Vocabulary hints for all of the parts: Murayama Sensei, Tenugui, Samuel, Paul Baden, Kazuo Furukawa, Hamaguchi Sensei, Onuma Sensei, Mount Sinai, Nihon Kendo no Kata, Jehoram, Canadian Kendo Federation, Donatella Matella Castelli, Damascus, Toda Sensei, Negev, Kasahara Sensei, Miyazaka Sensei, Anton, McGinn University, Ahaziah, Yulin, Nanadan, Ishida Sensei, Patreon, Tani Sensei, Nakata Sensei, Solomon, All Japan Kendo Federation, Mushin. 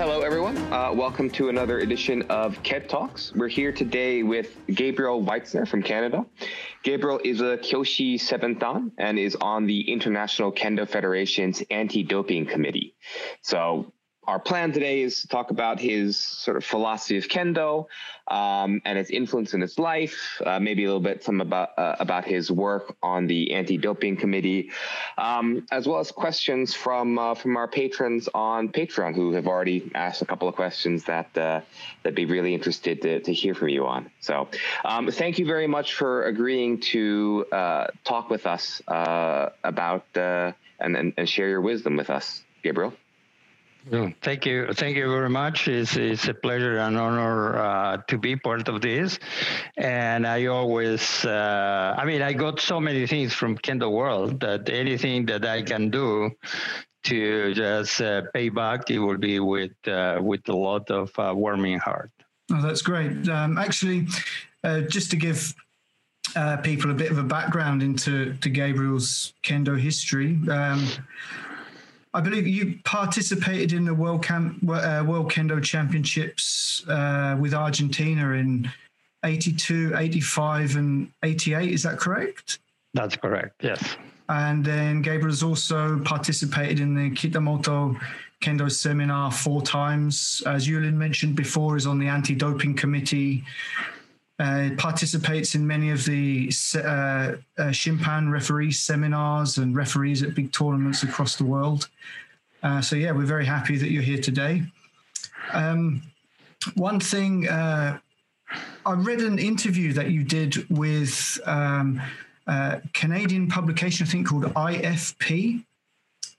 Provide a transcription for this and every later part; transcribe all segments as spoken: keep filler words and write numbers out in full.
Hello, everyone. Uh, welcome to another edition of K E D Talks. We're here today with Gabriel Weitzner from Canada. Gabriel is a Kyoshi seventh dan and is on the International Kendo Federation's Anti-Doping Committee. So our plan today is to talk about his sort of philosophy of Kendo um, and its influence in his life, uh, maybe a little bit some about uh, about his work on the Anti-Doping Committee, um, as well as questions from uh, from our patrons on Patreon who have already asked a couple of questions that uh, that'd be really interested to, to hear from you on. So um, thank you very much for agreeing to uh, talk with us uh, about uh, and, and, and share your wisdom with us, Gabriel. Thank you. Thank you very much. It's, it's a pleasure and honor uh, to be part of this. And I always, uh, I mean, I got so many things from Kendo World that anything that I can do to just uh, pay back, it will be with, uh, with a lot of uh, warming heart. Oh, that's great. Um, actually, uh, just to give uh, people a bit of a background into to Gabriel's Kendo history, um, I believe you participated in the World Camp, uh, World Kendo Championships uh, with Argentina in eighty-two, eighty-five, and eighty-eight. Is that correct? That's correct, yes. And then Gabriel's also participated in the Kitamoto Kendo Seminar four times. As Yulin mentioned before, is on the Anti-Doping Committee. Uh, participates in many of the uh, uh, Shimpan referee seminars and referees at big tournaments across the world. Uh, so, yeah, we're very happy that you're here today. Um, one thing, uh, I read an interview that you did with um, a Canadian publication, I think called I F P.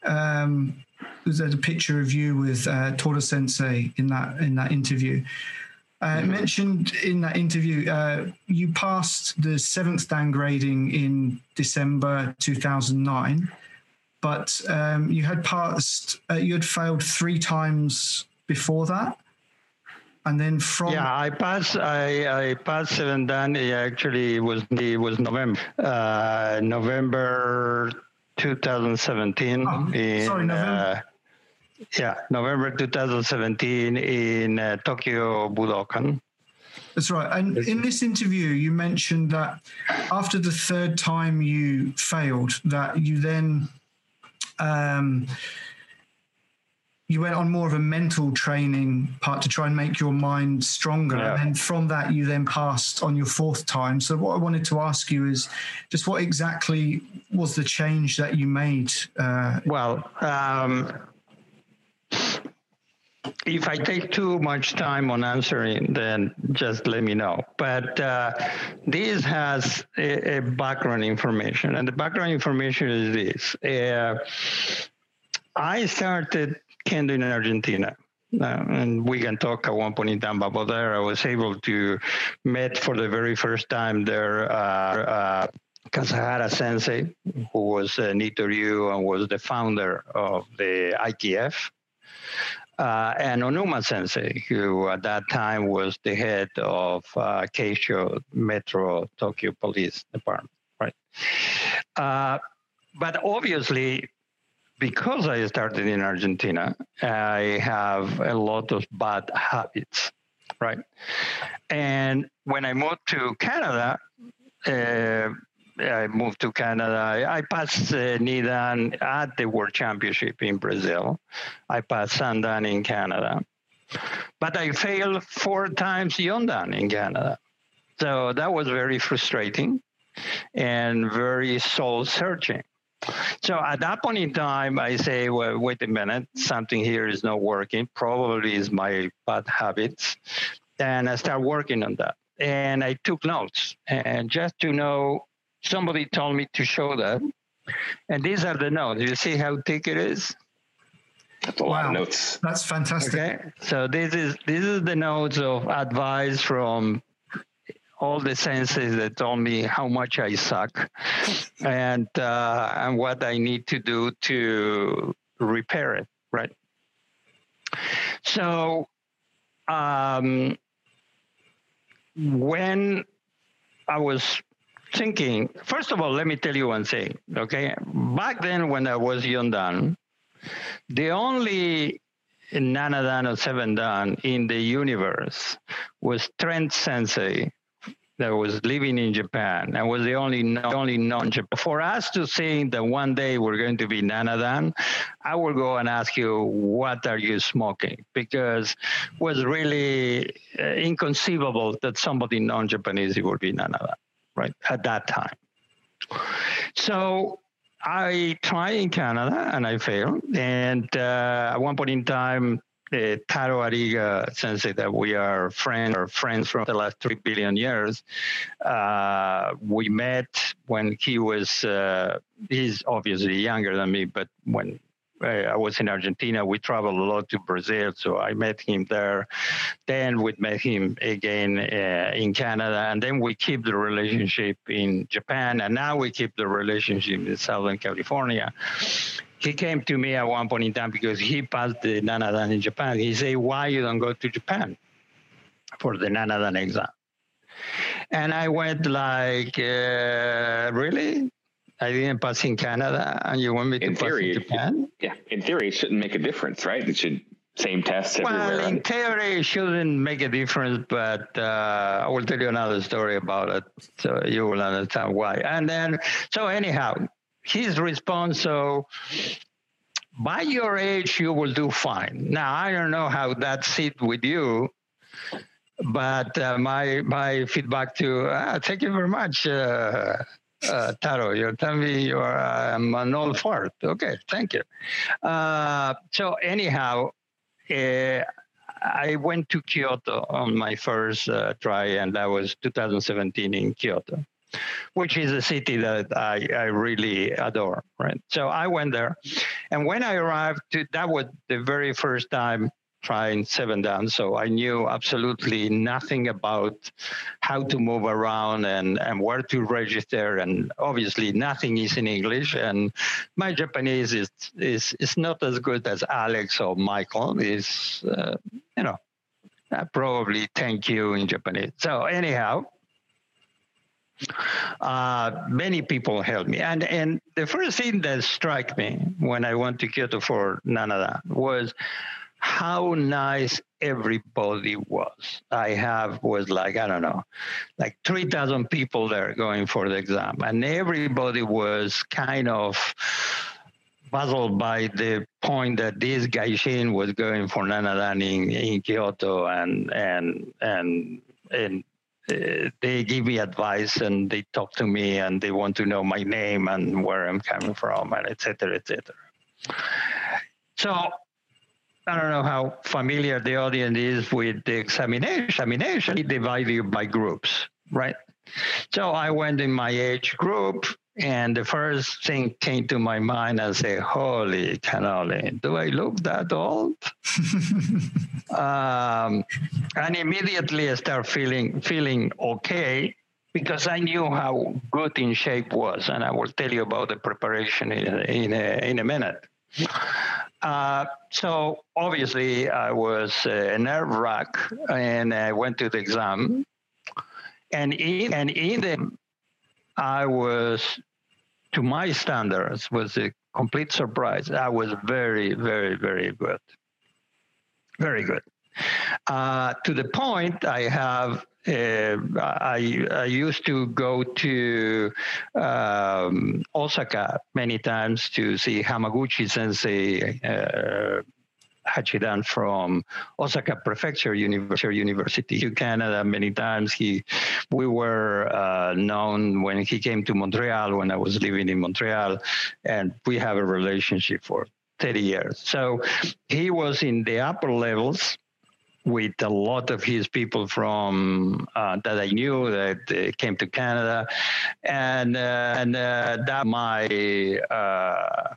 Um, there's a picture of you with uh, Toda Sensei in that in that interview. I uh, mm-hmm. mentioned in that interview, uh, you passed the seventh dan grading in December two thousand nine, but um, you had passed, uh, you had failed three times before that. And then from yeah, I passed. I, I passed seven dan. It actually was it was November, uh, November twenty seventeen. Oh, in, sorry, November. Uh, Yeah, November twenty seventeen in uh, Tokyo Budokan. That's right. And in this interview, you mentioned that after the third time you failed, that you then um, you went on more of a mental training part to try and make your mind stronger. Yeah. And then from that, you then passed on your fourth time. So what I wanted to ask you is just what exactly was the change that you made? Uh, well... Um, If I take too much time on answering, then just let me know. But uh, this has a, a background information, and the background information is this. Uh, I started Kendo in Argentina, uh, and we can talk at one point in time about there. I was able to meet for the very first time their uh, uh, Kasahara Sensei, who was uh, Nito-ryu and was the founder of the I T F. Uh, and Onuma Sensei, who at that time was the head of uh, Keicho Metro Tokyo Police Department, right? Uh, but obviously, because I started in Argentina, I have a lot of bad habits, right? And when I moved to Canada, uh, I moved to Canada. I passed uh, Nidan at the World Championship in Brazil. I passed Sandan in Canada. But I failed four times Yondan in Canada. So that was very frustrating and very soul-searching. So at that point in time, I say, well, wait a minute, something here is not working. Probably is my bad habits. And I start working on that. And I took notes. And just to know, somebody told me to show that. And these are the notes. You see how thick it is? That's a wow. lot of notes. That's fantastic. Okay? So this is this is the notes of advice from all the senseis that told me how much I suck and uh, and what I need to do to repair it, right? So um, when I was thinking, first of all, let me tell you one thing, okay? Back then when I was Yondan, the only Nana-dan or Seven-dan in the universe was Trent Sensei that was living in Japan and was the only non- only non-Japan. For us to say that one day we're going to be Nana-dan, I will go and ask you, what are you smoking? Because it was really uh, inconceivable that somebody non-Japanese would be Nana-dan, right, at that time. So I tried in Canada and I failed. And uh, at one point in time, uh, Taro Ariga sensei, that we are friends, are friends from the last three billion years. Uh, we met when he was, uh, he's obviously younger than me, but when I was in Argentina, we traveled a lot to Brazil, so I met him there. Then we met him again uh, in Canada, and then we keep the relationship in Japan, and now we keep the relationship in Southern California. He came to me at one point in time because he passed the Nana-dan in Japan. He said, why you don't go to Japan for the Nana-dan exam? And I went like, uh, really? I didn't pass in Canada, and you want me to in pass theory, in Japan? Yeah, in theory, it shouldn't make a difference, right? It should, same tests well, everywhere. Well, in theory, it shouldn't make a difference, but uh, I will tell you another story about it, so you will understand why. And then, so anyhow, his response, so by your age, you will do fine. Now, I don't know how that sits with you, but uh, my my feedback to, ah, thank you very much, uh, Uh, Taro, you're telling me you're um, an old fart. Okay, thank you. Uh, so anyhow, uh, I went to Kyoto on my first uh, try, and that was two thousand seventeen in Kyoto, which is a city that I, I really adore, right? So I went there, and when I arrived, to, that was the very first time trying seven down, so I knew absolutely nothing about how to move around and, and where to register, and obviously nothing is in English, and my Japanese is is, is not as good as Alex or Michael is, uh, you know, probably thank you in Japanese. So anyhow, uh, many people helped me, and and the first thing that struck me when I went to Kyoto for Nana-dan was how nice everybody was. I have was like, I don't know, like three thousand people there going for the exam. And everybody was kind of puzzled by the point that this Gaishin was going for Nana-dan in, in Kyoto, and, and, and, and, Uh, they give me advice and they talk to me and they want to know my name and where I'm coming from, and et cetera, et cetera. So I don't know how familiar the audience is with the examination. Examination, it divided you by groups, right? So I went in my age group, and the first thing came to my mind, I said, holy cannoli, do I look that old? um, and immediately I started feeling, feeling okay, because I knew how good in shape was, and I will tell you about the preparation in, in, a, in a minute. Uh, so obviously I was uh, nerve wrack, and I went to the exam, and in, and in the, I was, to my standards, was a complete surprise. I was very, very, very good. Very good. Uh, to the point I have, uh, I, I used to go to um, Osaka many times to see Hamaguchi Sensei uh, Hachidan from Osaka Prefecture University to Canada many times. He, we were uh, known when he came to Montreal, when I was living in Montreal, and we have a relationship for thirty years. So he was in the upper levels with a lot of his people from uh, that I knew that uh, came to Canada, and uh, and uh, that my uh,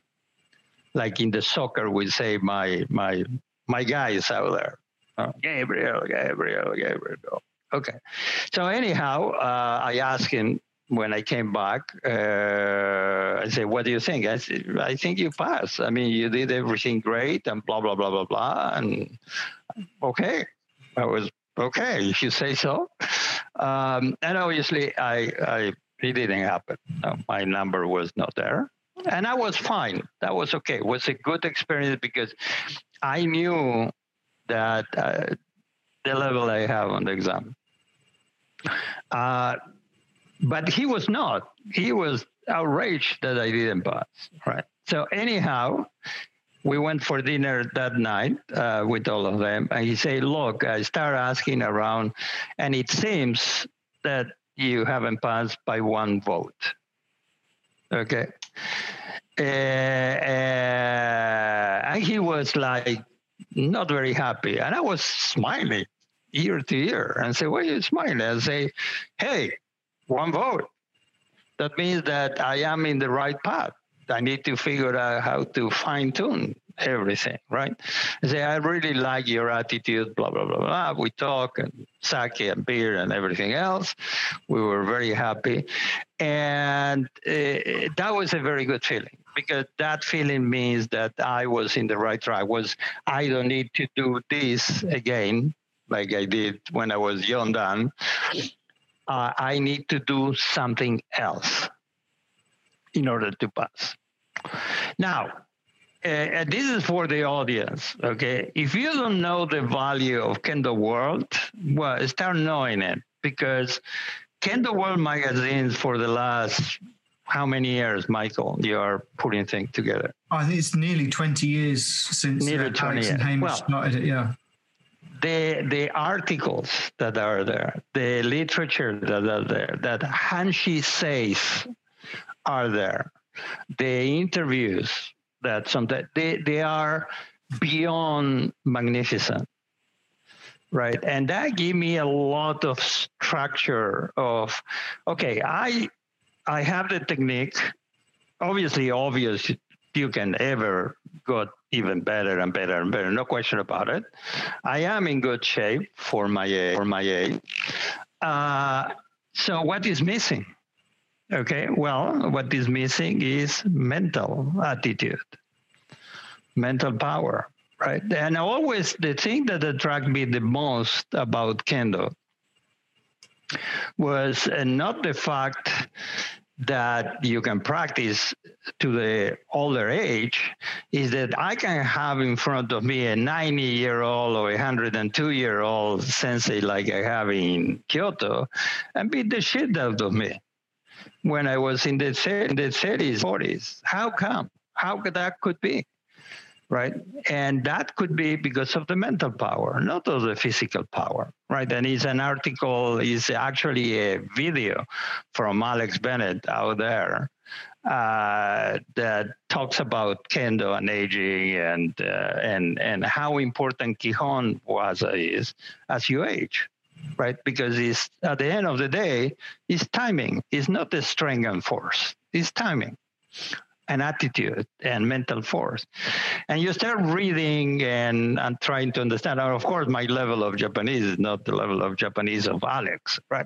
like in the soccer we say my my my guys out there, oh, Gabriel, Gabriel, Gabriel. Okay, so anyhow, uh, I asked him when I came back. Uh, I said, "What do you think?" I said, "I think you passed. I mean, you did everything great, and blah blah blah blah blah." And okay, I was okay if you say so. Um, and obviously, I, I it didn't happen. No, my number was not there. And I was fine. That was okay. It was a good experience because I knew that uh, the level I have on the exam. Uh, but he was not. He was outraged that I didn't pass. Right. So anyhow, we went for dinner that night uh, with all of them. And he said, look, I started asking around, and it seems that you haven't passed by one vote. Okay. Uh, uh, and he was like, not very happy. And I was smiling ear to ear and say, why are you smiling? I say, hey, one vote. That means that I am in the right path. I need to figure out how to fine tune everything, right? I say, I really like your attitude, blah, blah, blah, blah. We talk and sake and beer and everything else. We were very happy. And uh, that was a very good feeling, because that feeling means that I was in the right track. Was I don't need to do this again, like I did when I was Yondan. Uh, I need to do something else in order to pass. Now, uh, this is for the audience, okay? If you don't know the value of Kendo World, well, start knowing it, because Kendo World magazines for the last, how many years, Michael, you are putting things together? I think it's nearly twenty years since nearly uh, twenty Alex years. And Hamish well, started it, yeah. The, the articles that are there, the literature that are there, that Hanshi says are there, the interviews that sometimes, they, they are beyond magnificent, right? And that gave me a lot of structure of, okay, I... I have the technique. Obviously, obvious, you can ever go even better and better and better. No question about it. I am in good shape for my age. For my age. Uh, so what is missing? Okay, well, what is missing is mental attitude, mental power, right? And always the thing that attracted me the most about Kendo was uh, not the fact that you can practice to the older age, is that I can have in front of me a ninety-year-old or a one hundred two-year-old sensei like I have in Kyoto and beat the shit out of me when I was in the, in the thirties, forties. How come? How could that could be, right? And that could be because of the mental power, not of the physical power, right? And it's an article, it's actually a video from Alex Bennett out there uh, that talks about Kendo and aging and uh, and and how important Kihon was is as you age, right? Because it's at the end of the day, it's timing. It's not the strength and force. It's timing and attitude and mental force. And you start reading and, and trying to understand. And of course, my level of Japanese is not the level of Japanese of Alex, right?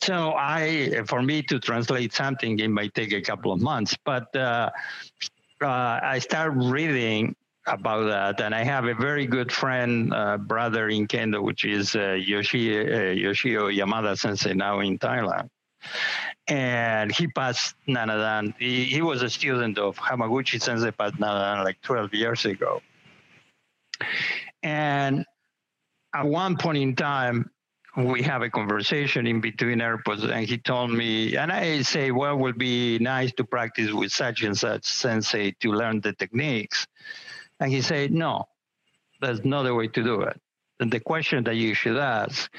So I, for me to translate something, it might take a couple of months, but uh, uh, I start reading about that. And I have a very good friend, uh, brother in Kendo, which is uh, Yoshi, uh, Yoshio Yamada Sensei, now in Thailand. And he passed Nanadan. He, he was a student of Hamaguchi Sensei, passed Nanadan like twelve years ago. And at one point in time, we have a conversation in between airports, and he told me, and I say, well, it would be nice to practice with such and such sensei to learn the techniques. And he said, no, that's not the way to do it. And the question that you should ask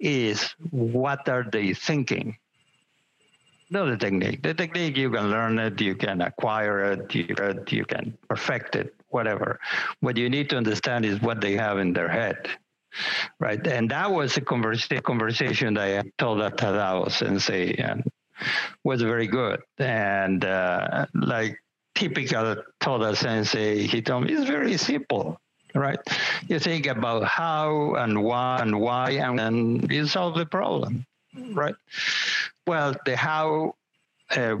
is, what are they thinking? Not the technique. The technique, you can learn it, you can acquire it, you, you can perfect it, whatever. What you need to understand is what they have in their head, right? And that was a conversa- conversation that I had told at Tadao Sensei, and was very good. And uh, like typical Toda Sensei, he told me, it's very simple, right? You think about how and why and why, and, and you solve the problem, right? Well, the how, uh,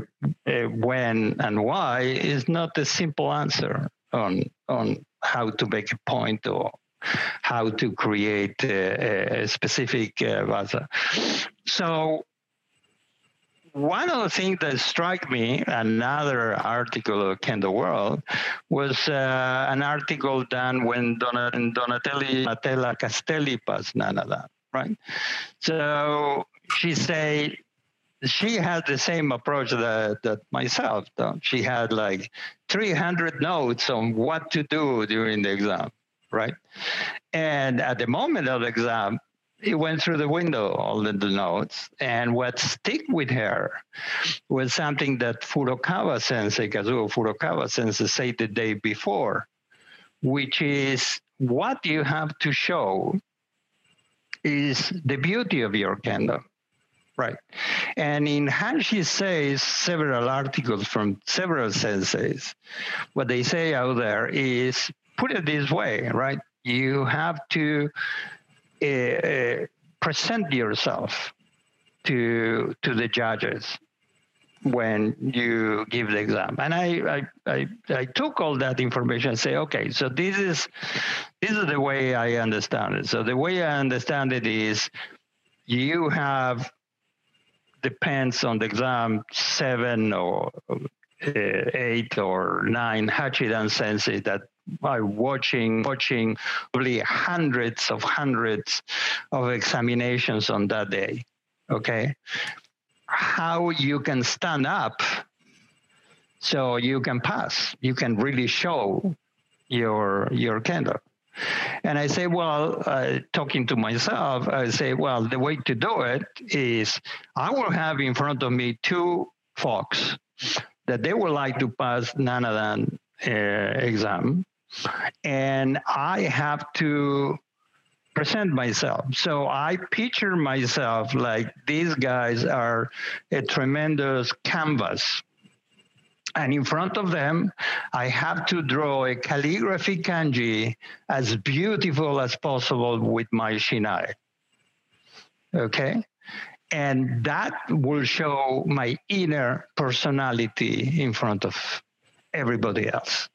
uh, when, and why is not a simple answer on on how to make a point or how to create a, a specific uh, vasa. So one of the things that struck me, another article of Kendo World, was uh, an article done when Donat- Donatella Matella Castelli passed Nanada, right? So she said, she had the same approach that, that myself. She had like three hundred notes on what to do during the exam, right? And at the moment of the exam, it went through the window, all the notes. And what stick with her was something that Furukawa Sensei, Kazuo Furukawa Sensei, said the day before, which is what you have to show is the beauty of your kendo. Right. And in Hanshi says several articles from several senseis, what they say out there is, put it this way, right? You have to uh, present yourself to to the judges when you give the exam. And I, I, I, I took all that information and say, okay, so this is this is the way I understand it. So the way I understand it is you have, depends on the exam, seven or uh, eight or nine Hachidan sensei that are watching, watching probably hundreds of hundreds of examinations on that day, okay? How you can stand up so you can pass, you can really show your your kendo. And I say, well, uh, talking to myself, I say, well, the way to do it is I will have in front of me two folks that they would like to pass Nanadan uh, exam, and I have to present myself. So I picture myself like these guys are a tremendous canvas. And in front of them, I have to draw a calligraphy kanji as beautiful as possible with my shinai, okay? And that will show my inner personality in front of everybody else.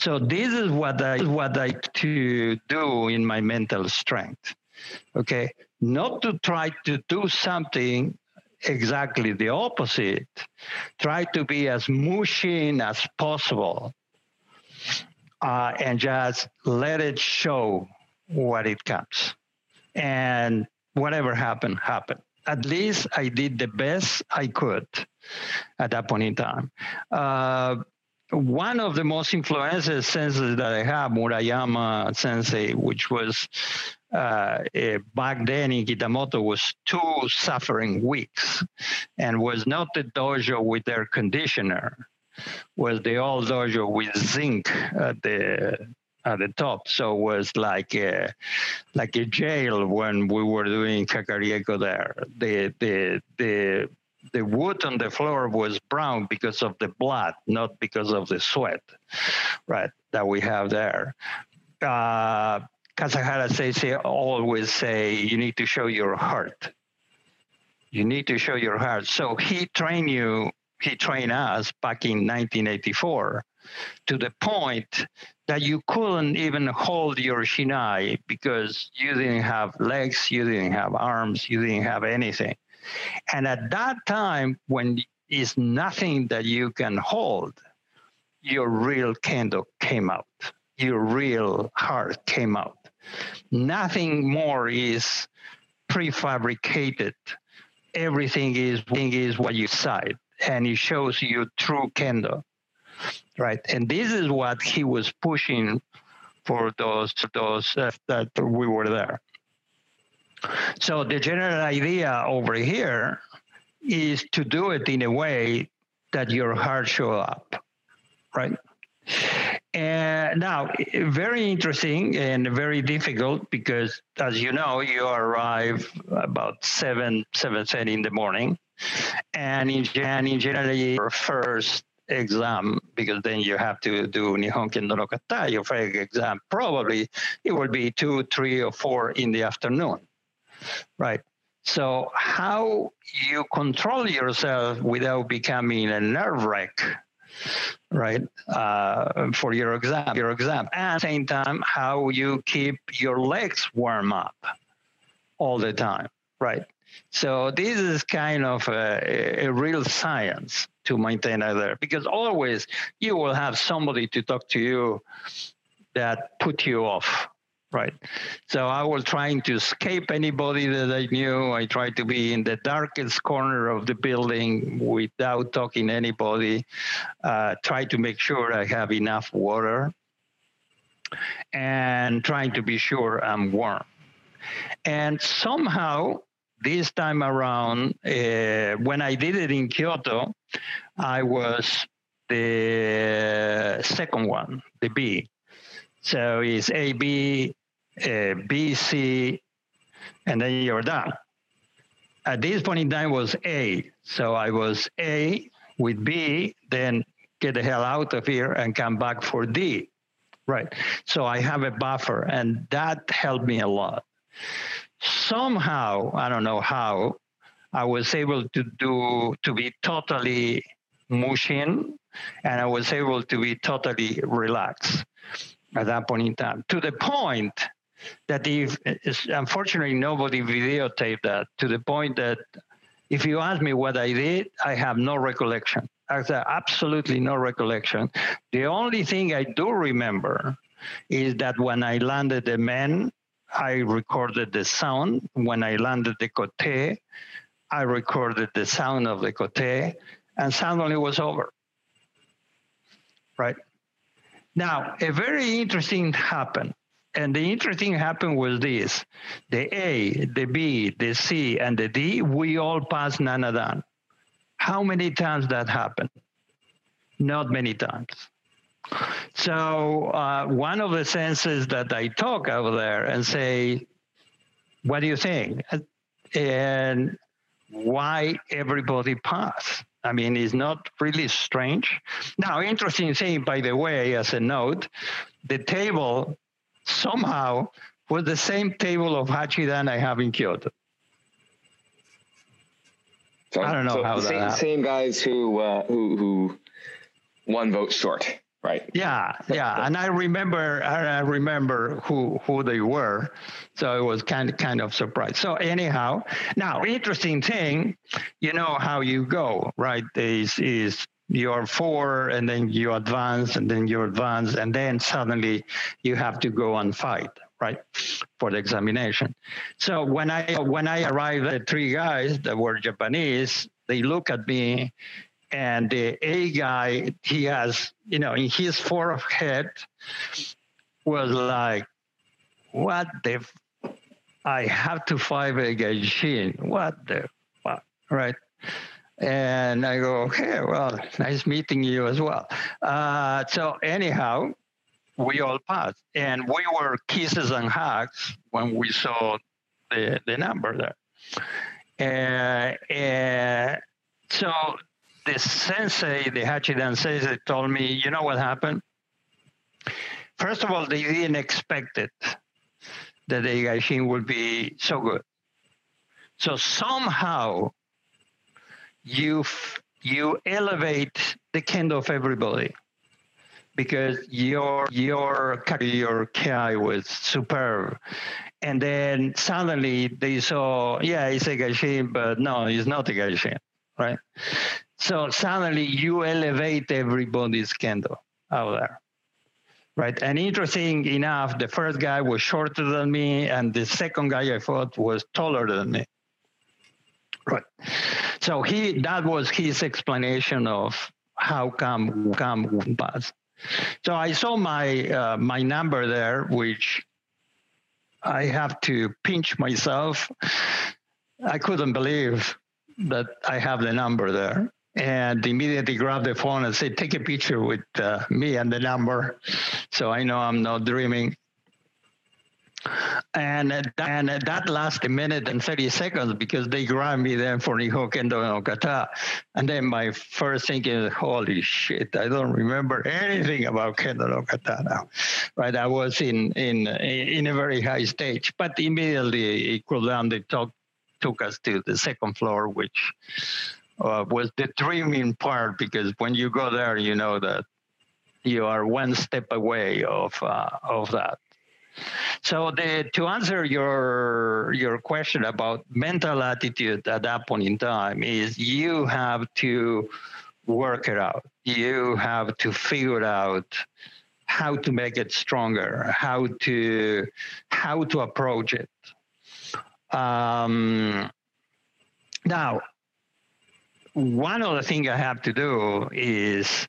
So this is what I what I to do in my mental strength, okay? Not to try to do something exactly the opposite. Try to be as mushin as possible uh, and just let it show what it comes. And whatever happened, happened. At least I did the best I could at that point in time. Uh, one of the most influential senseis that I have, Murayama Sensei, which was Uh, uh, back then in Kitamoto was two suffering weeks and was not the dojo with their conditioner, was the old dojo with zinc at the at the top. So it was like a, like a jail when we were doing Kakarieko there. The, the, the, the wood on the floor was brown because of the blood, not because of the sweat, right, that we have there. Uh, Kasahara Sensei always say, you need to show your heart. You need to show your heart. So he trained you, he trained us back in nineteen eighty-four to the point that you couldn't even hold your shinai because you didn't have legs, you didn't have arms, you didn't have anything. And at that time, when it's nothing that you can hold, your real kendo came out. Your real heart came out. Nothing more is prefabricated. Everything is, everything is what you decide, and it shows you true kendo, right? And this is what he was pushing for those those uh, that we were there. So the general idea over here is to do it in a way that your heart show up, right? And now, very interesting and very difficult because, as you know, you arrive about seven seven thirty in the morning, and in Jan in generally your first exam, because then you have to do Nihon Kendo no Kata, your first exam. Probably it will be two, three, or four in the afternoon, right? So how you control yourself without becoming a nerve wreck, right, uh, for your exam, your exam. And at the same time, how you keep your legs warm up all the time, right? So this is kind of a, a real science to maintain either, because always you will have somebody to talk to you that put you off, right? So I was trying to escape anybody that I knew. I tried to be in the darkest corner of the building without talking to anybody. Uh, tried to make sure I have enough water and trying to be sure I'm warm. And somehow, this time around, uh, when I did it in Kyoto, I was the second one, the B. So it's A, B, uh, B, C, and then you're done. At this point in time was A. So I was A with B, then get the hell out of here and come back for D. Right. So I have a buffer, and that helped me a lot. Somehow, I don't know how, I was able to do, to be totally mushin, and I was able to be totally relaxed at that point in time. To the point that if, unfortunately, nobody videotaped that, to the point that if you ask me what I did, I have no recollection. I have absolutely no recollection. The only thing I do remember is that when I landed the men, I recorded the sound. When I landed the kote, I recorded the sound of the kote, and suddenly it was over. Right? Now, a very interesting happened. And the interesting happened was this. The A, the B, the C, and the D, we all passed Nanadan. How many times that happened? Not many times. So uh, one of the senses that I talk over there and say, what do you think? And why everybody pass? I mean, it's not really strange. Now, interesting thing, by the way, as a note, the table somehow was the same table of Hachidan I have in Kyoto. So, I don't know so how the that same, happened. Same guys who, uh, who, who one vote short. Right. Yeah, yeah, and I remember, I remember who who they were, so it was kind of kind of surprised. So anyhow, now interesting thing, you know how you go, right? Is is you're four, and then you advance, and then you advance, and then suddenly you have to go and fight, right, for the examination. So when I when I arrived, the three guys that were Japanese, they look at me. And the A guy, he has, you know, in his forehead was like, what the, f- I have to fight against Shin. What the fuck, right? And I go, okay, well, nice meeting you as well. Uh, so anyhow, we all passed. And we were kisses and hugs when we saw the, the number there. Uh, uh, so... The sensei, the Hachidan sensei, told me, you know what happened? First of all, they didn't expect it, that the Eigaishin would be so good. So somehow, you you elevate the kendo of everybody, because your your your ki was superb. And then suddenly they saw, yeah, it's Eigaishin, but no, it's not Eigaishin, right? So suddenly you elevate everybody's kendo out there, right? And interesting enough, the first guy was shorter than me, and the second guy I fought was taller than me, right? So he that was his explanation of how come come pass. So I saw my uh, my number there, which I have to pinch myself. I couldn't believe that I have the number there. And immediately grabbed the phone and said, take a picture with uh, me and the number, so I know I'm not dreaming. And uh, and uh, that lasted a minute and thirty seconds, because they grabbed me then for Nihon Kendo and Okata. And then my first thing is, holy shit, I don't remember anything about Kendo and Okata now. Right, I was in, in, in a very high stage, but immediately it cooled down. They talk, took us to the second floor, which... Uh, was the dreaming part, because when you go there, you know that you are one step away of uh, of that. So the, to answer your your question about mental attitude at that point in time is you have to work it out. You have to figure out how to make it stronger, how to how to approach it. Um, now, one other thing I have to do is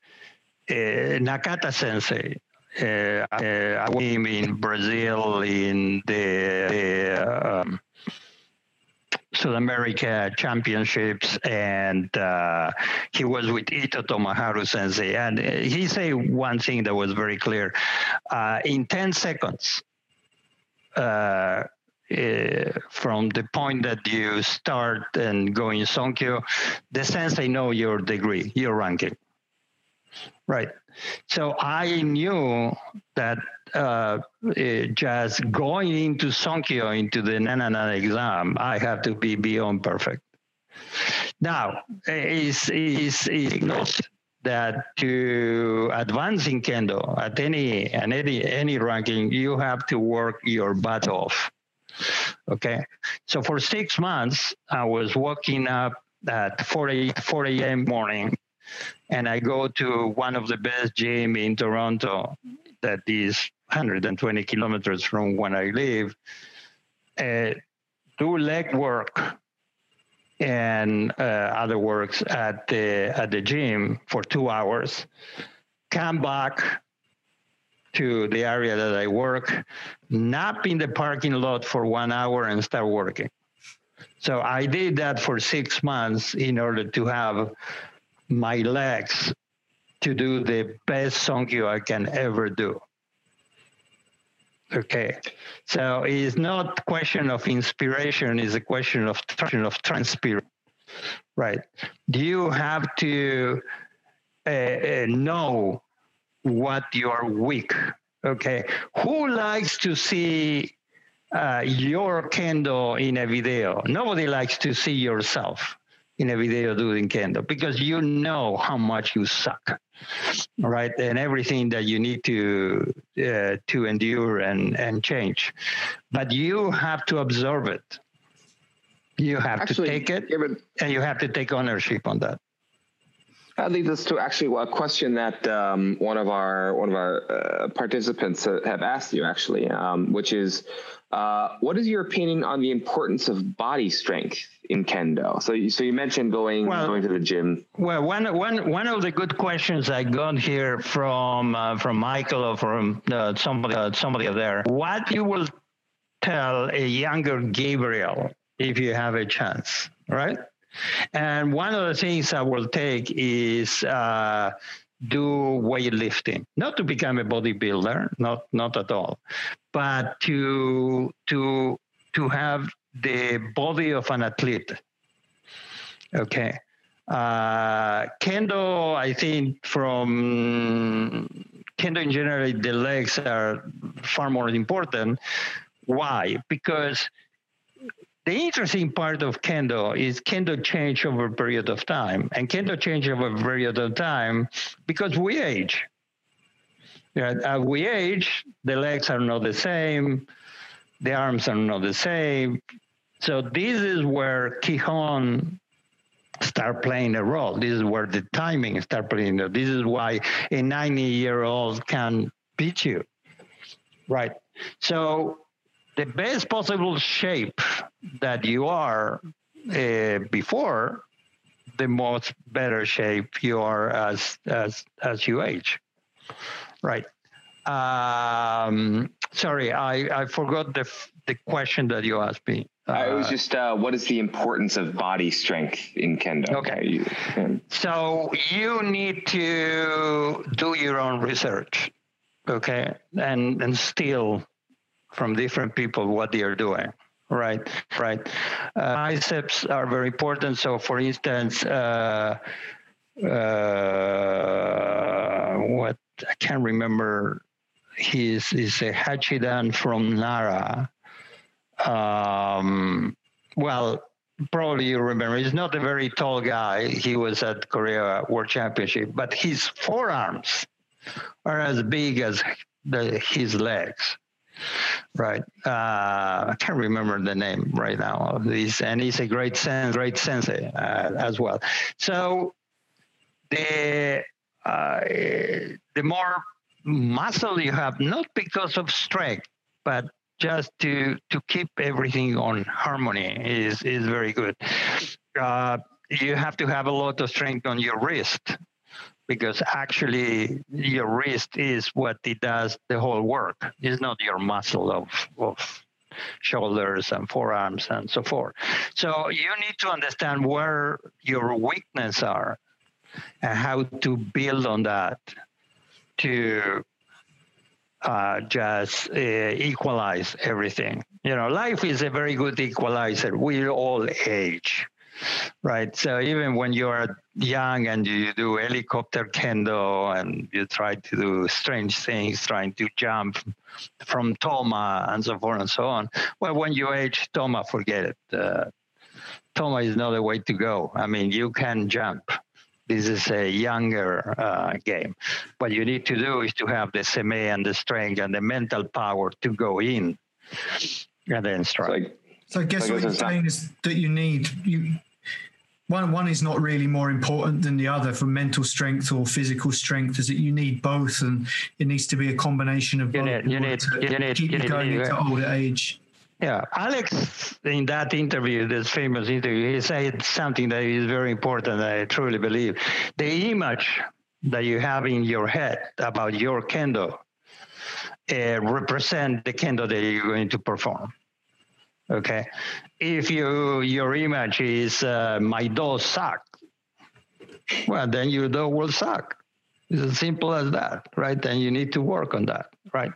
uh, Nakata Sensei. Uh, uh, I met him in Brazil in the, the um, South America Championships, and uh, he was with Ito Tomaharu-sensei. And he said one thing that was very clear. Uh, in ten seconds, uh, uh, from the point that you start and go in Sonkyo, the sensei know your degree, your ranking. Right. So I knew that uh, just going into Sonkyo, into the Nanana exam, I have to be beyond perfect. Now, it's, it's, it's not that to advance in Kendo at any, at any, any ranking, you have to work your butt off. Okay. So for six months, I was waking up at four a.m. morning. And I go to one of the best gyms in Toronto that is one hundred twenty kilometers from where I live, uh, do leg work and uh, other works at the, at the gym for two hours, come back to the area that I work, nap in the parking lot for one hour and start working. So I did that for six months in order to have my legs to do the best Sonkyo I can ever do. Okay. So it's not a question of inspiration, it's a question of of transpiration. Right. You have to uh, uh, know what you're weak. Okay. Who likes to see uh, your Kendo in a video? Nobody likes to see yourself in a video doing Kendo, because you know how much you suck, right? And everything that you need to uh, to endure and, and change. But you have to observe it. You have actually, to take it, David, and you have to take ownership on that. That leads us to actually a question that um, one of our one of our uh, participants have asked you, actually, um, which is, uh, what is your opinion on the importance of body strength in Kendo? So you, so you mentioned going well, going to the gym. Well, one, one, one of the good questions I got here from uh, from Michael or from uh, somebody uh, somebody there. What you will tell a younger Gabriel if you have a chance, right? And one of the things I will take is uh, do weightlifting, not to become a bodybuilder, not not at all, but to to to have the body of an athlete. Okay, uh, Kendo, I think from Kendo in general, the legs are far more important. Why? Because the interesting part of Kendo is Kendo change over a period of time, and Kendo change over a period of time because we age. As we age, the legs are not the same, the arms are not the same. So this is where Kihon start playing a role. This is where the timing start playing a role. This is why a ninety-year-old can beat you, right? So the best possible shape that you are uh, before, the most better shape you are as as as you age, right? Um, sorry, I, I forgot the f- the question that you asked me. Uh, it was just uh, what is the importance of body strength in Kendo? Okay, so you need to do your own research, okay, and and still. From different people, what they are doing, right? Right. Uh, biceps are very important. So, for instance, uh, uh, what I can't remember, he's is a Hachidan from Nara. Um, well, probably you remember. He's not a very tall guy. He was at Korea World Championship, but his forearms are as big as the, his legs. Right. Uh, I can't remember the name right now of these, and he's a great sen- great sensei uh, as well. So the uh, the more muscle you have, not because of strength, but just to to keep everything on harmony is is very good. Uh, you have to have a lot of strength on your wrist, because actually your wrist is what it does the whole work. It's not your muscle of of shoulders and forearms and so forth. So you need to understand where your weaknesses are and how to build on that to uh, just uh, equalize everything. You know, life is a very good equalizer. We all age. Right. So even when you are young and you do helicopter kendo and you try to do strange things, trying to jump from Toma and so forth and so on. Well, when you age, Toma, forget it. Uh, Toma is not the way to go. I mean, you can jump. This is a younger uh, game. What you need to do is to have the seme and the strength and the mental power to go in and then strike. So I guess, I guess what you're saying is that you need you one one is not really more important than the other for mental strength or physical strength, is that you need both, and it needs to be a combination of both. You need, you need, to you need, keep you need, going you need, into older age. Yeah, Alex, in that interview, this famous interview, he said something that is very important, that I truly believe. The image that you have in your head about your kendo uh, represent the kendo that you're going to perform. Okay, if you your image is uh, my dough suck, well, then your dough will suck. It's as simple as that, right? And you need to work on that, right?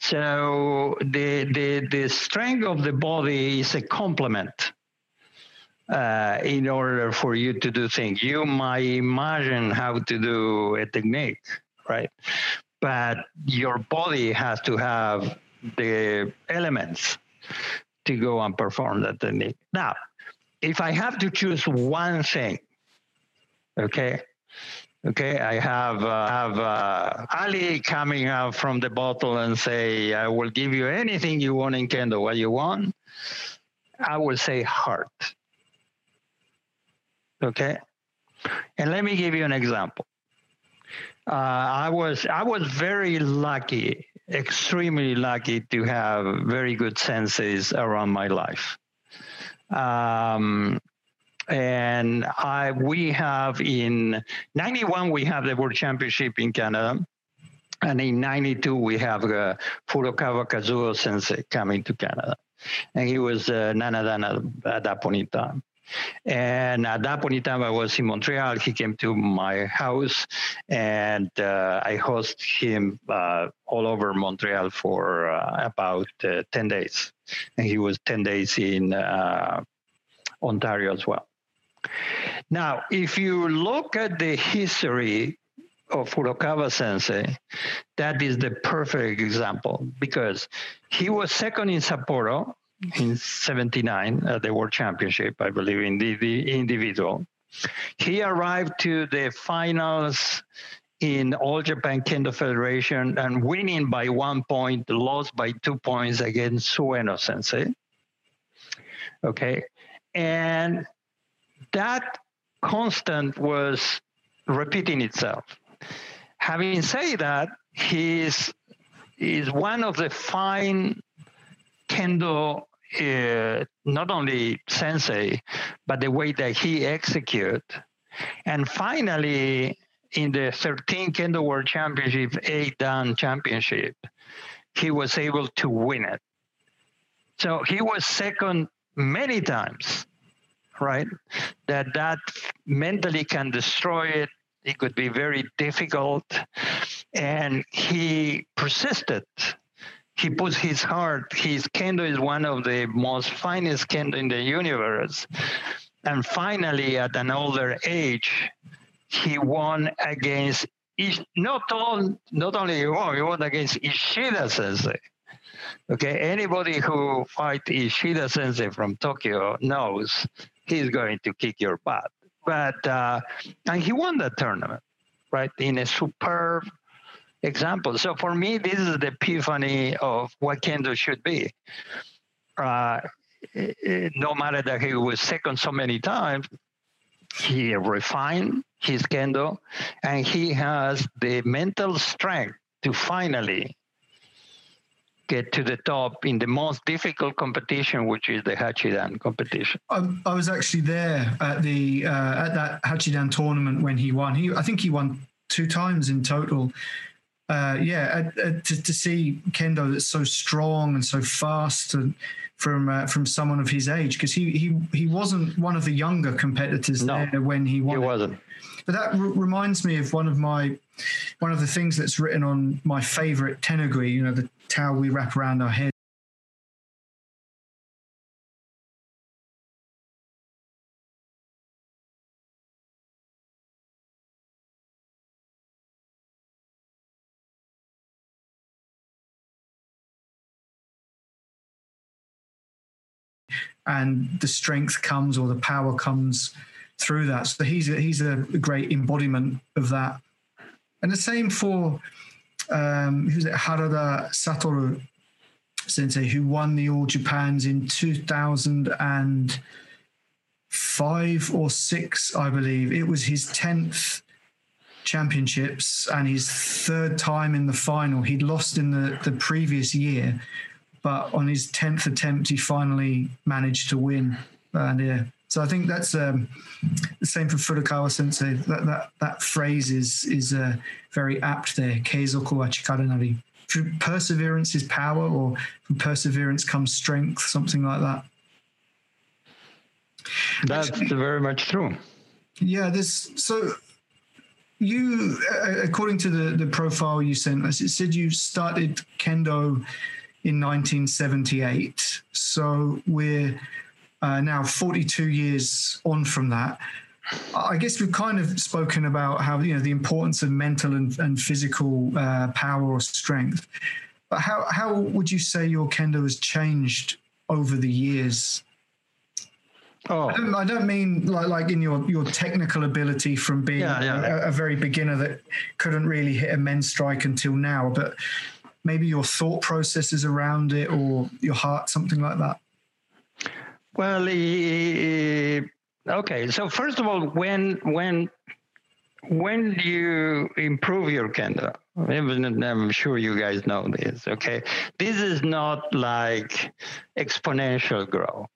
So the the the strength of the body is a complement uh, in order for you to do things. You might imagine how to do a technique, right? But your body has to have the elements to go and perform that technique. Now, if I have to choose one thing, okay, okay, I have uh, have uh, Ali coming out from the bottle and say, I will give you anything you want in kendo. What you want? I will say heart. Okay, and let me give you an example. Uh, I was I was very lucky. Extremely lucky to have very good senseis around my life, um, and I we have in ninety-one we have the World Championship in Canada, and in ninety-two we have uh, Furukawa Kazuo Sensei coming to Canada, and he was uh, Nanadan at that point in time. And at that point in time, I was in Montreal. He came to my house, and uh, I hosted him uh, all over Montreal for uh, about uh, ten days. And he was ten days in uh, Ontario as well. Now, if you look at the history of Furukawa Sensei, that is the perfect example, because he was second in Sapporo in seventy-nine at the World Championship, I believe, in the, the individual. He arrived to the finals in All Japan Kendo Federation and winning by one point, lost by two points against Sueno Sensei. Okay. And that constant was repeating itself. Having said that, he is, is one of the fine Kendo, uh, not only sensei, but the way that he execute. And finally, in the thirteen Kendo World Championship, eight Dan Championship, he was able to win it. So he was second many times, right? That that mentally can destroy it. It could be very difficult. And he persisted. He puts his heart, his kendo is one of the most finest kendo in the universe. And finally, at an older age, he won against, not, all, not only he won, he won against Ishida Sensei. Okay, anybody who fights Ishida Sensei from Tokyo knows he's going to kick your butt. But, uh, and he won that tournament, right, in a superb example. So for me, this is the epiphany of what Kendo should be. Uh, it, it, no matter that he was second so many times, he refined his Kendo, and he has the mental strength to finally get to the top in the most difficult competition, which is the Hachidan competition. I, I was actually there at the uh, at that Hachidan tournament when he won. He I think he won two times in total. Uh, yeah, uh, uh, to, to see Kendo that's so strong and so fast and from uh, from someone of his age, because he, he he wasn't one of the younger competitors no, there when he won. He wasn't. But that r- reminds me of one of my one of the things that's written on my favorite tenugui, you know, the towel we wrap around our head. And the strength comes, or the power comes through that. So he's a, he's a great embodiment of that. And the same for um, who's it? Harada Satoru Sensei, who won the All Japans in two thousand five or six, I believe. It was his tenth championships and his third time in the final. He'd lost in the, the previous year, but on his tenth attempt, he finally managed to win. And yeah, so I think that's um, the same for Furukawa Sensei. That that, that phrase is is uh, very apt there. Keizoku wa chikara nari. Through perseverance is power, or from perseverance comes strength, something like that. That's Actually, very much true. Yeah, this so. You, according to the, the profile you sent us, it said you started Kendo in nineteen seventy-eight. So we're uh, now forty-two years on from that. I guess we've kind of spoken about how, you know, the importance of mental and, and physical uh, power or strength. But how, how would you say your Kendo has changed over the years? Oh, I don't, I don't mean like like in your, your technical ability from being yeah, yeah, yeah. A, a very beginner that couldn't really hit a men's strike until now, but maybe your thought processes around it or your heart, something like that? Well, okay. So first of all, when when when you improve your Kendo, I'm sure you guys know this, okay? This is not like exponential growth.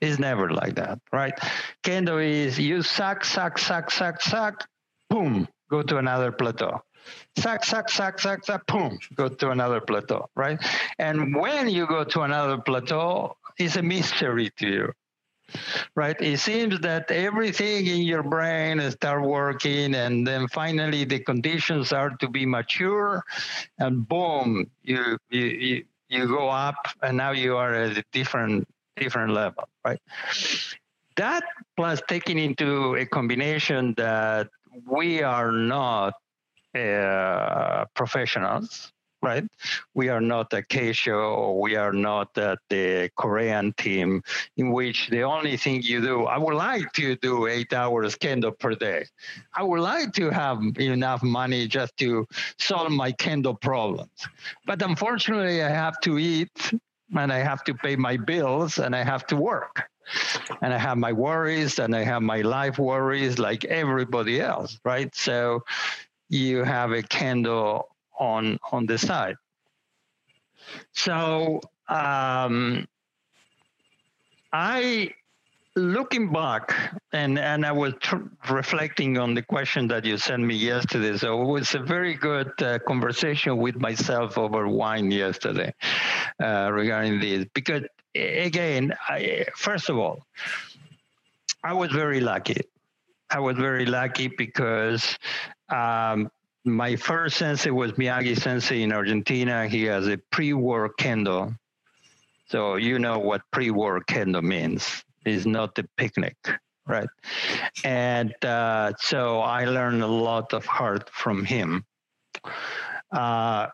It's never like that, right? Kendo is you suck, suck, suck, suck, suck, boom, go to another plateau. Suck, suck, suck, suck, suck, boom, go to another plateau, right? And when you go to another plateau, it's a mystery to you, right? It seems that everything in your brain starts working, and then finally the conditions are to be mature, and boom, you you you, you go up, and now you are at a different different level, right? That plus taking into a combination that we are not Uh, professionals, right? We are not a Keicho, or we are not at the Korean team in which the only thing you do, I would like to do eight hours Kendo per day. I would like to have enough money just to solve my Kendo problems. But unfortunately, I have to eat and I have to pay my bills and I have to work. And I have my worries and I have my life worries like everybody else, right? So you have a Kendo on on the side. So um, I, looking back, and, and I was tr- reflecting on the question that you sent me yesterday. So it was a very good uh, conversation with myself over wine yesterday uh, regarding this. Because again, I, first of all, I was very lucky. I was very lucky because um, my first sensei was Miyagi Sensei in Argentina. He has a pre-war Kendo. So you know what pre-war Kendo means. It's not a picnic, right? And uh, so I learned a lot of heart from him. Uh,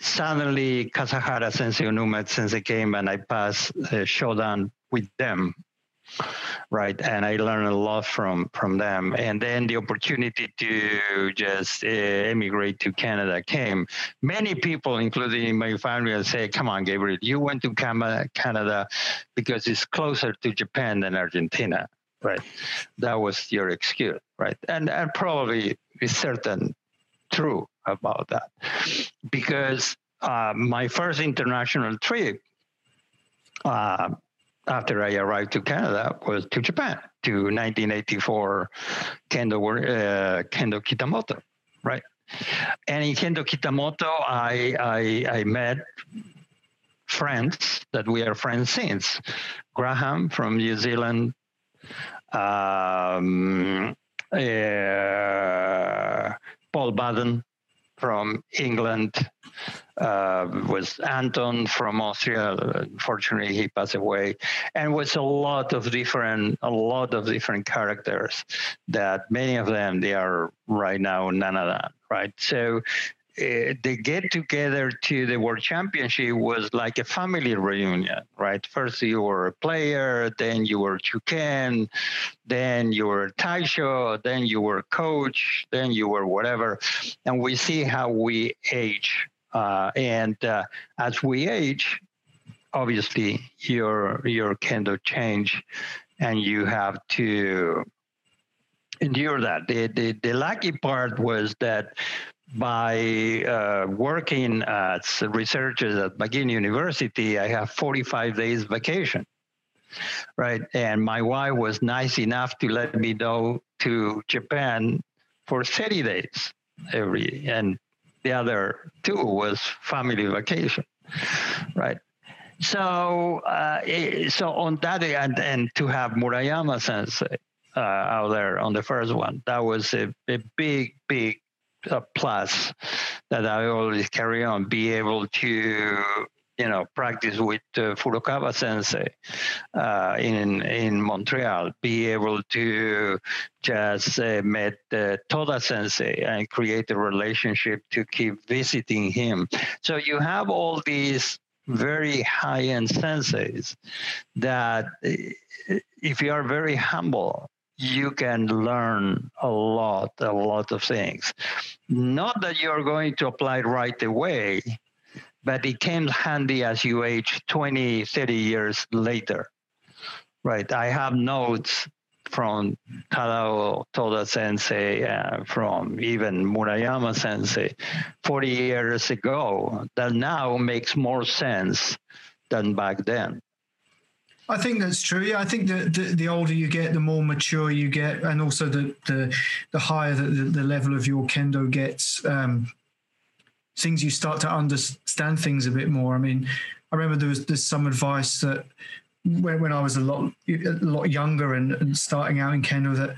suddenly, Kasahara Sensei and Umetsu Sensei came and I passed uh, Shodan with them. Right. And I learned a lot from, from them. And then the opportunity to just uh, emigrate to Canada came. Many people, including my family, say, come on, Gabriel, you went to Canada because it's closer to Japan than Argentina. Right. That was your excuse. Right. And, and probably is certain true about that, because uh, my first international trip uh, after I arrived to Canada was to Japan, to nineteen eighty-four Kendo, uh, Kendo Kitamoto, right? And in Kendo Kitamoto, I, I I met friends that we are friends since. Graham from New Zealand, um, uh, Paul Baden from England, uh, was Anton from Austria. Unfortunately, he passed away, and was a lot of different, a lot of different characters. That many of them they are right now Nanadan, right? So uh, the get together to the World Championship was like a family reunion, right? First you were a player, then you were Chuken, then you were Taisho, then you were coach, then you were whatever, and we see how we age. Uh, and uh, as we age, obviously your your kendo change, and you have to endure that. The the, the lucky part was that by uh, working as researchers at McGinn University, I have forty-five days vacation, right? And my wife was nice enough to let me go to Japan for thirty days every and. The other two was family vacation, right? So, uh, so on that and and to have Murayama Sensei uh, out there on the first one, that was a, a big, big uh, plus that I always carry on. Be able to, you know, practice with uh, Furukawa Sensei uh, in in Montreal. Be able to just uh, met uh, Toda Sensei and create a relationship to keep visiting him. So you have all these very high-end senseis that, if you are very humble, you can learn a lot, a lot of things. Not that you're going to apply right away, but it came handy as you age twenty, thirty years later, right? I have notes from Tadao Toda Sensei, uh, from even Murayama Sensei forty years ago that now makes more sense than back then. I think that's true. Yeah, I think that the, the older you get, the more mature you get, and also the the, the higher the, the, the level of your kendo gets. Um, things you start to understand things a bit more. I mean, I remember there was there's some advice that when, when I was a lot a lot younger and, and starting out in kendo, that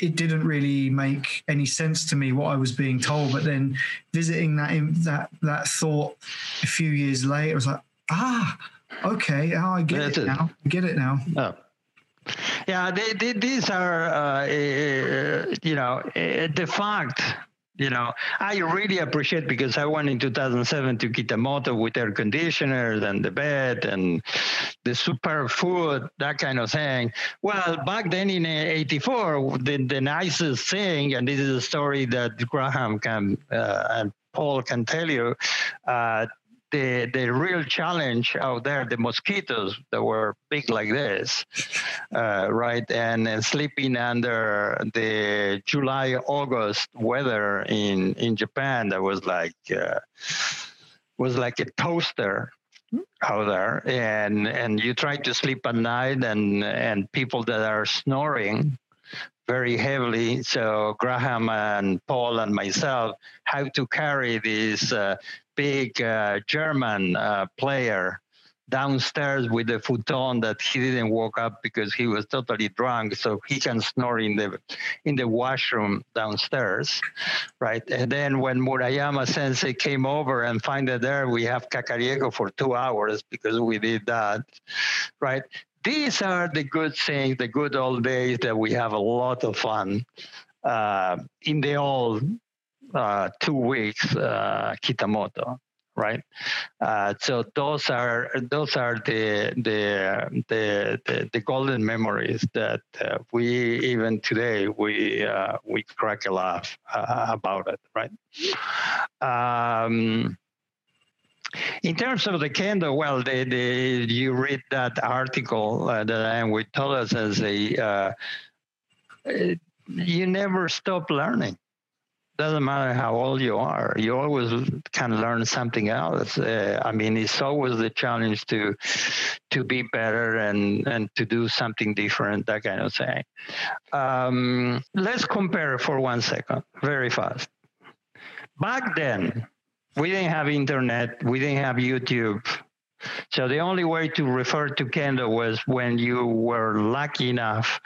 it didn't really make any sense to me what I was being told. But then visiting that that that thought a few years later, it was like, ah, okay, oh, I get it, it now. I get it now. Oh. Yeah, they, they, these are, uh, uh, you know, uh, the fact. You know, I really appreciate, because I went in two thousand seven to Kitamoto with air conditioners and the bed and the super food, that kind of thing. Well, back then in eighty-four, the, the nicest thing, and this is a story that Graham can uh, and Paul can tell you, uh, the the real challenge out there, the mosquitoes that were big like this, uh, right? And, and sleeping under the July, August weather in, in Japan, that was like, uh, was like a toaster out there. And, and you try to sleep at night, and, and people that are snoring very heavily. So Graham and Paul and myself have to carry these, uh, big uh, German uh, player downstairs with a futon that he didn't walk up because he was totally drunk, so he can snore in the in the washroom downstairs, right? And then when Murayama Sensei came over and find that there we have Kakariego for two hours because we did that, right? These are the good things, the good old days that we have a lot of fun uh, in the old Uh, two weeks, uh, Kitamoto, right? Uh, so those are those are the the the the, the golden memories that uh, we even today we uh, we crack a laugh uh, about it, right? Um, In terms of the Kendo, well, the, the, you read that article uh, that I am with Toda Sensei, uh, you never stop learning. Doesn't matter how old you are, you always can learn something else. Uh, I mean, it's always the challenge to to be better and, and to do something different, that kind of thing. Um, let's compare for one second, very fast. Back then, we didn't have internet, we didn't have YouTube. So the only way to refer to Kendo was when you were lucky enough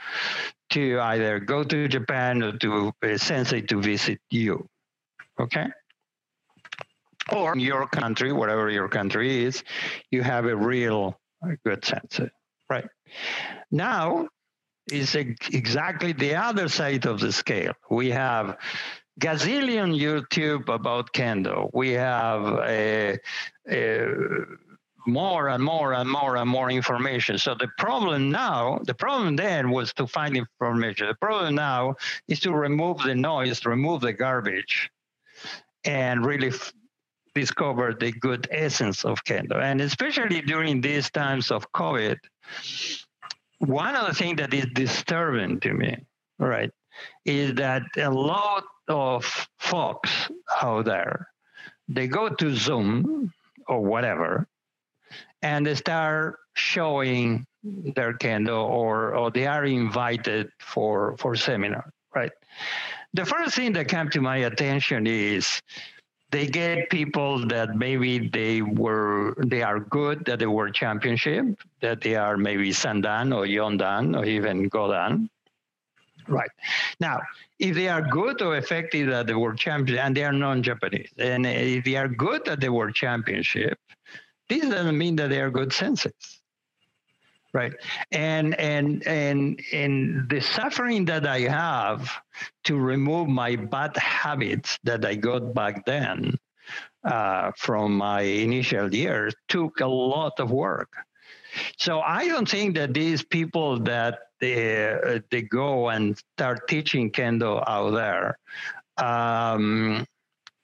to either go to Japan or to a sensei to visit you, okay? Or in your country, whatever your country is, you have a real good sensei, right? Now, it's exactly the other side of the scale. We have gazillion YouTube about Kendo. We have a, a more and more and more and more information. So the problem now, the problem then was to find information. The problem now is to remove the noise, remove the garbage, and really f- discover the good essence of Kendo. And especially during these times of COVID, one of the things that is disturbing to me, right, is that a lot of folks out there, they go to Zoom or whatever, and they start showing their Kendo, or, or they are invited for, for seminar, right? The first thing that came to my attention is they get people that maybe they were, they are good, that they were championship, that they are maybe Sandan or Yondan or even Godan. Right. Now, if they are good or effective at the World Championship, and they are non-Japanese, and if they are good at the World Championship, this doesn't mean that they are good senseis. Right. And and and and the suffering that I have to remove my bad habits that I got back then uh, from my initial years took a lot of work. So I don't think that these people that they, uh, they go and start teaching Kendo out there, um,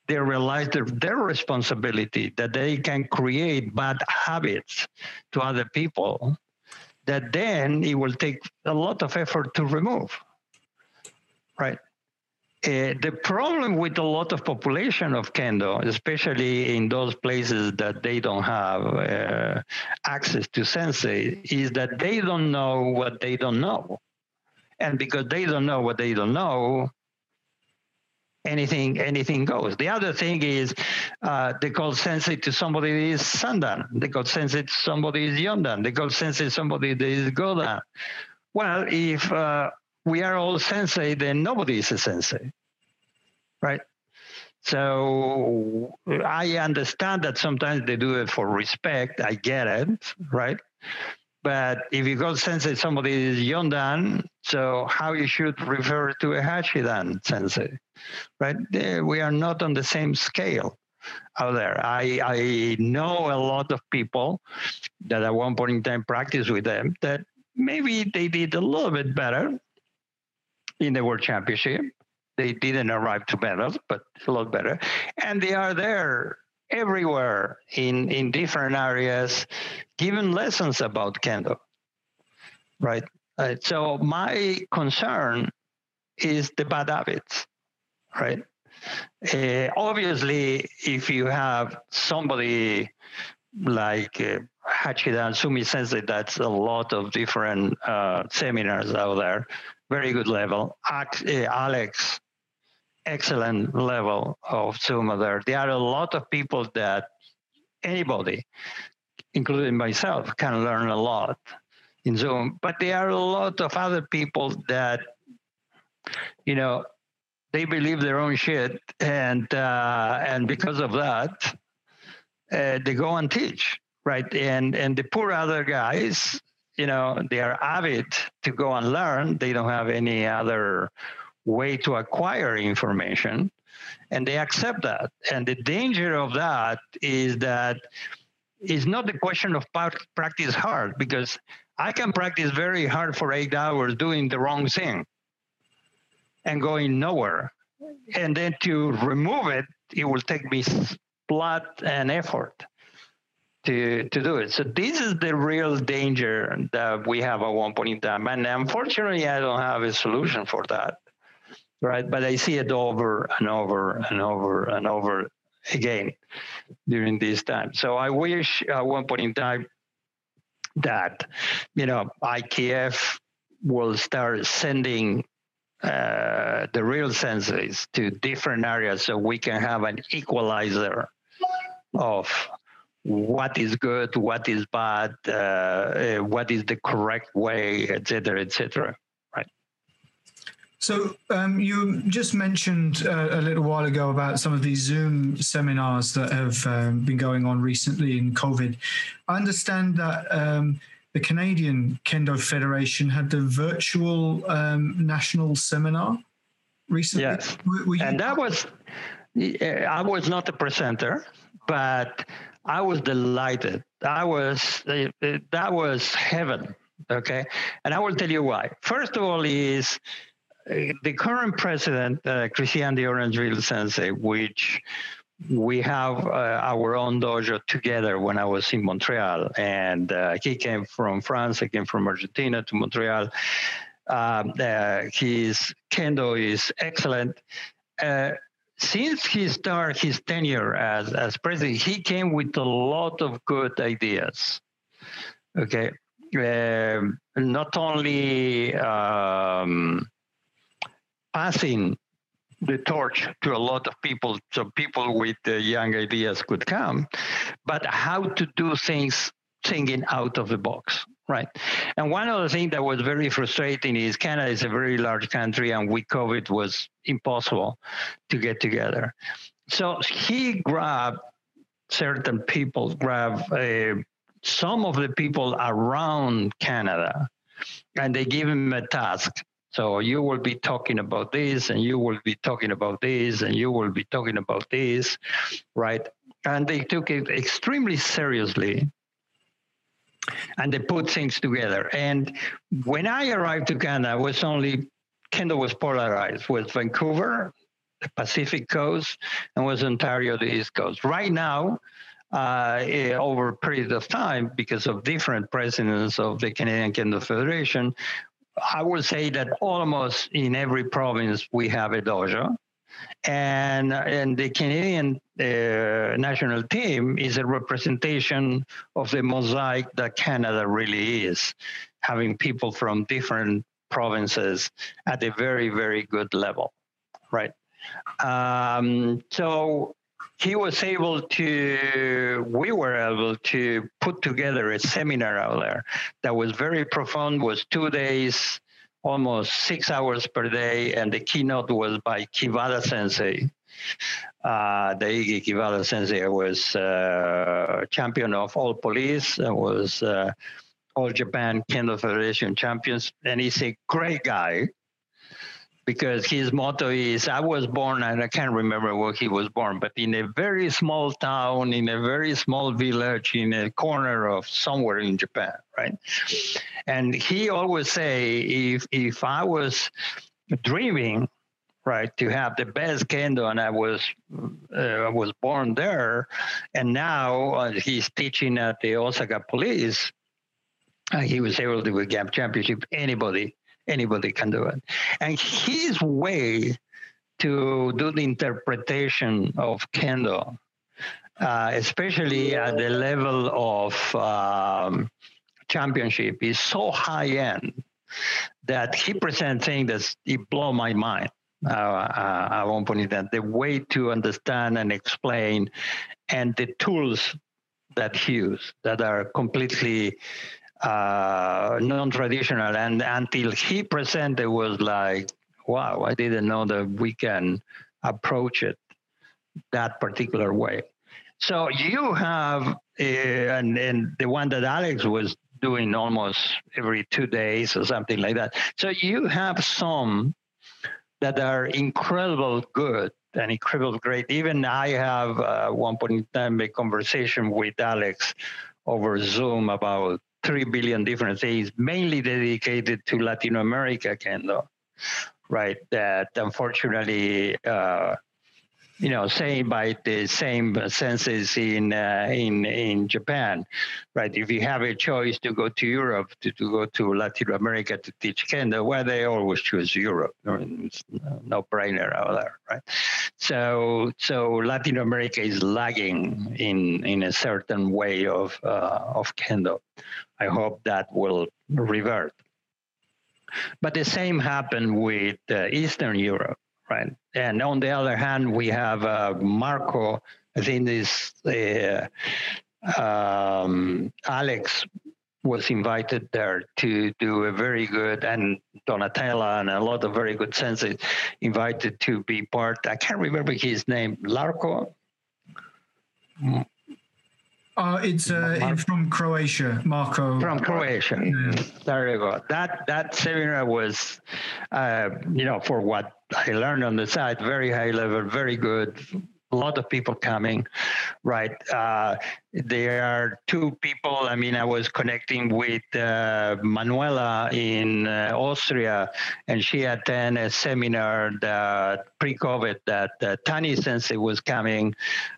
they realize their, their responsibility, that they can create bad habits to other people that then it will take a lot of effort to remove, right? Uh, the problem with a lot of population of Kendo, especially in those places that they don't have uh, access to sensei, is that they don't know what they don't know. And because they don't know what they don't know, anything anything goes. The other thing is uh, they call sensei to somebody that is Sandan. They call sensei to somebody that is Yondan. They call sensei to somebody that is Godan. Well, if... Uh, we are all sensei, then nobody is a sensei, right? So I understand that sometimes they do it for respect. I get it, right? But if you go sensei, somebody is Yondan, so how you should refer to a Hachidan sensei, right? We are not on the same scale out there. I, I know a lot of people that at one point in time practice with them that maybe they did a little bit better in the World Championship. They didn't arrive to medals, but a lot better. And they are there everywhere in, in different areas, giving lessons about Kendo, right? Uh, so my concern is the bad habits, right? Uh, obviously, if you have somebody like uh, Hachidan Sumi Sensei, that's a lot of different uh, seminars out there. Very good level. Alex, excellent level of Suma there. There are a lot of people that anybody, including myself, can learn a lot in Zoom. But there are a lot of other people that, you know, they believe their own shit, and uh, and because of that, uh, they go and teach, right? And and the poor other guys, you know, they are avid to go and learn. They don't have any other way to acquire information. and they accept that. And the danger of that is that it's not the question of practice hard, because I can practice very hard for eight hours doing the wrong thing and going nowhere. And then to remove it, it will take me blood and effort to to do it. So this is the real danger that we have at one point in time. And unfortunately, I don't have a solution for that, right? But I see it over and over and over and over again during this time. So I wish at one point in time that, you know, I T F will start sending uh, the real senseis to different areas so we can have an equalizer of what is good, what is bad, uh, uh, what is the correct way, et cetera, et cetera. Right. So um, you just mentioned uh, a little while ago about some of these Zoom seminars that have um, been going on recently in COVID. I understand that um, the Canadian Kendo Federation had the virtual um, national seminar recently. Yes, were, were you- and that was, I was not a presenter, but I was delighted. I was, that was heaven. Okay. And I will tell you why. First of all is the current president, uh, Christian de Orangeville Sensei, which we have uh, our own dojo together when I was in Montreal. And uh, he came from France. I came from Argentina to Montreal. Um, uh, his kendo is excellent. Uh, Since he started his tenure as, as president, he came with a lot of good ideas, okay? Um, not only um, passing the torch to a lot of people, so people with uh, young ideas could come, but how to do things thinking out of the box, right? And one of the things that was very frustrating is Canada is a very large country, and with COVID was impossible to get together. So he grabbed certain people, grabbed uh, some of the people around Canada, and they give him a task. So you will be talking about this, and you will be talking about this, and you will be talking about this, right? And they took it extremely seriously. And they put things together. And when I arrived to Canada, it was only Kendo was polarized. It was Vancouver, the Pacific Coast, and was Ontario, the East Coast. Right now, uh, over a period of time, because of different presidents of the Canadian Kendo Federation, I would say that almost in every province we have a dojo. And and the Canadian uh, national team is a representation of the mosaic that Canada really is, having people from different provinces at a very, very good level, right? Um, so he was able to, we were able to put together a seminar out there that was very profound, was two days almost six hours per day, and the keynote was by Kibada Sensei. Uh, Daigi Kibada Sensei was uh, champion of all police, and was uh, all Japan Kendo Federation champions, and he's a great guy because his motto is, I was born, and I can't remember where he was born, but in a very small town, in a very small village, in a corner of somewhere in Japan, right? And he always say, if if I was dreaming, right, to have the best kendo, and I was uh, was born there, and now uh, he's teaching at the Osaka Police, and he was able to win championship, anybody. Anybody can do it. And his way to do the interpretation of Kendo, uh, especially at the level of um, championship, is so high-end that he presents things that it blow my mind. Uh, uh, I won't put it that. The way to understand and explain, and the tools that he used that are completely Uh, non-traditional, and until he presented, was like, wow, I didn't know that we can approach it that particular way. So you have, uh, and, and the one that Alex was doing almost every two days or something like that. So you have some that are incredible good any critical grade. Even I have uh, one point in time a conversation with Alex over Zoom about three billion different things, mainly dedicated to Latin America Kendo, right? That unfortunately, uh, you know, same by the same senses in uh, in in Japan, right? If you have a choice to go to Europe, to, to go to Latin America to teach Kendo, well, they always choose Europe. I mean, it's no brainer out there, right? So so Latin America is lagging in in a certain way of uh, of Kendo. I hope that will revert. But the same happened with uh, Eastern Europe. Right. And on the other hand, we have uh, Marco, I think this uh, um, Alex was invited there to do a very good, and Donatella and a lot of very good senses invited to be part. I can't remember his name, Larko? Uh, it's uh, Mar- from Croatia, Marco. From Croatia. Yeah. There you go. That, that seminar was, uh, you know, for what I learned on the side, very high level, very good. A lot of people coming, right? Uh, there are two people. I mean, I was connecting with uh, Manuela in uh, Austria, and she attended a seminar that pre-COVID that uh, Tani Sensei was coming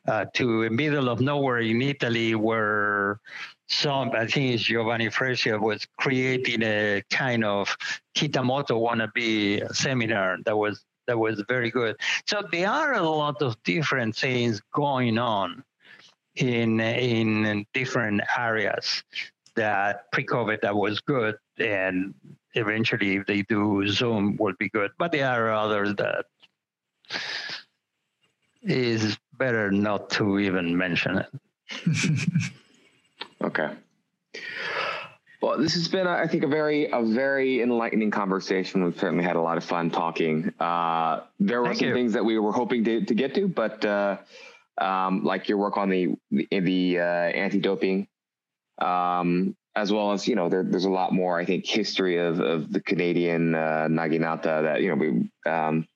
uh, to the middle of nowhere in Italy, where some, I think it's Giovanni Frescia, was creating a kind of Kitamoto wannabe seminar that was that was very good. So there are a lot of different things going on in in different areas that pre-COVID that was good, and eventually if they do Zoom will be good. But there are others that is better not to even mention it. Okay. Well, this has been, I think, a very a very enlightening conversation. We've certainly had a lot of fun talking. Uh, there were Thank some you. things that we were hoping to, to get to, but uh, um, like your work on the the, the uh, anti-doping, um, as well as, you know, there, there's a lot more, I think, history of, of the Canadian uh, Naginata that, you know, we um,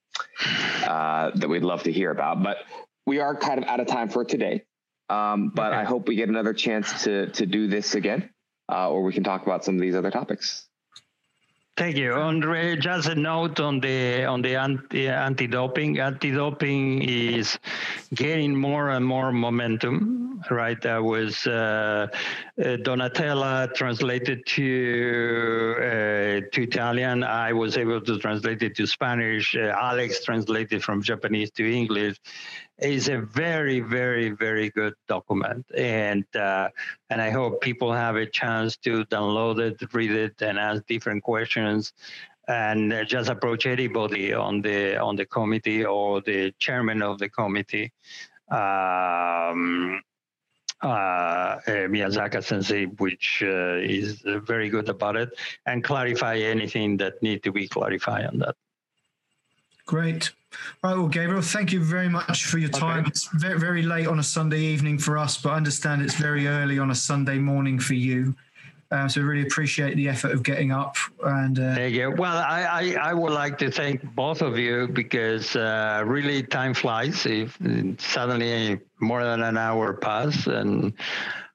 uh, that we'd love to hear about. But we are kind of out of time for today. Um, but okay. I hope we get another chance to to do this again, uh, or we can talk about some of these other topics. Thank you, Andre. Just a note on the on the anti anti-doping. Anti-doping is gaining more and more momentum, right? That was uh, Donatella translated to uh, to Italian. I was able to translate it to Spanish. Uh, Alex translated from Japanese to English. Is a very, very, very good document, and uh, and I hope people have a chance to download it, read it, and ask different questions, and uh, just approach anybody on the on the committee or the chairman of the committee, um, uh, Miyazaka Sensei, which uh, is very good about it, and clarify anything that need to be clarified on that. Great. All right, well, Gabriel, thank you very much for your time. Okay. It's very, very late on a Sunday evening for us, but I understand it's very early on a Sunday morning for you. Uh, so really appreciate the effort of getting up. And uh, Thank you. Well, I, I, I would like to thank both of you because uh, really time flies. If suddenly more than an hour passed, and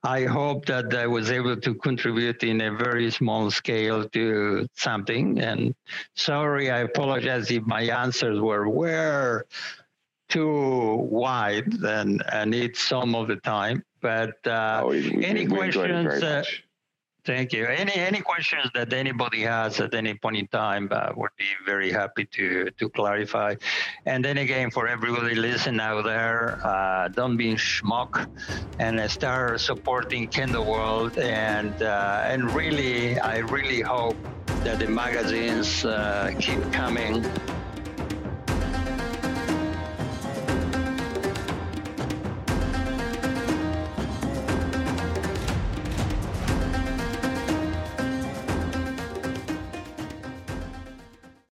I hope that I was able to contribute in a very small scale to something. And sorry, I apologize if my answers were were too wide and, and need some of the time. But uh, oh, we, we, any we questions? Uh, thank you. Any any questions that anybody has at any point in time, I uh, would be very happy to to clarify. And then again, for everybody listening out there, uh, don't be schmuck and uh, start supporting Kendo World. And uh, and really, I really hope that the magazines uh, keep coming.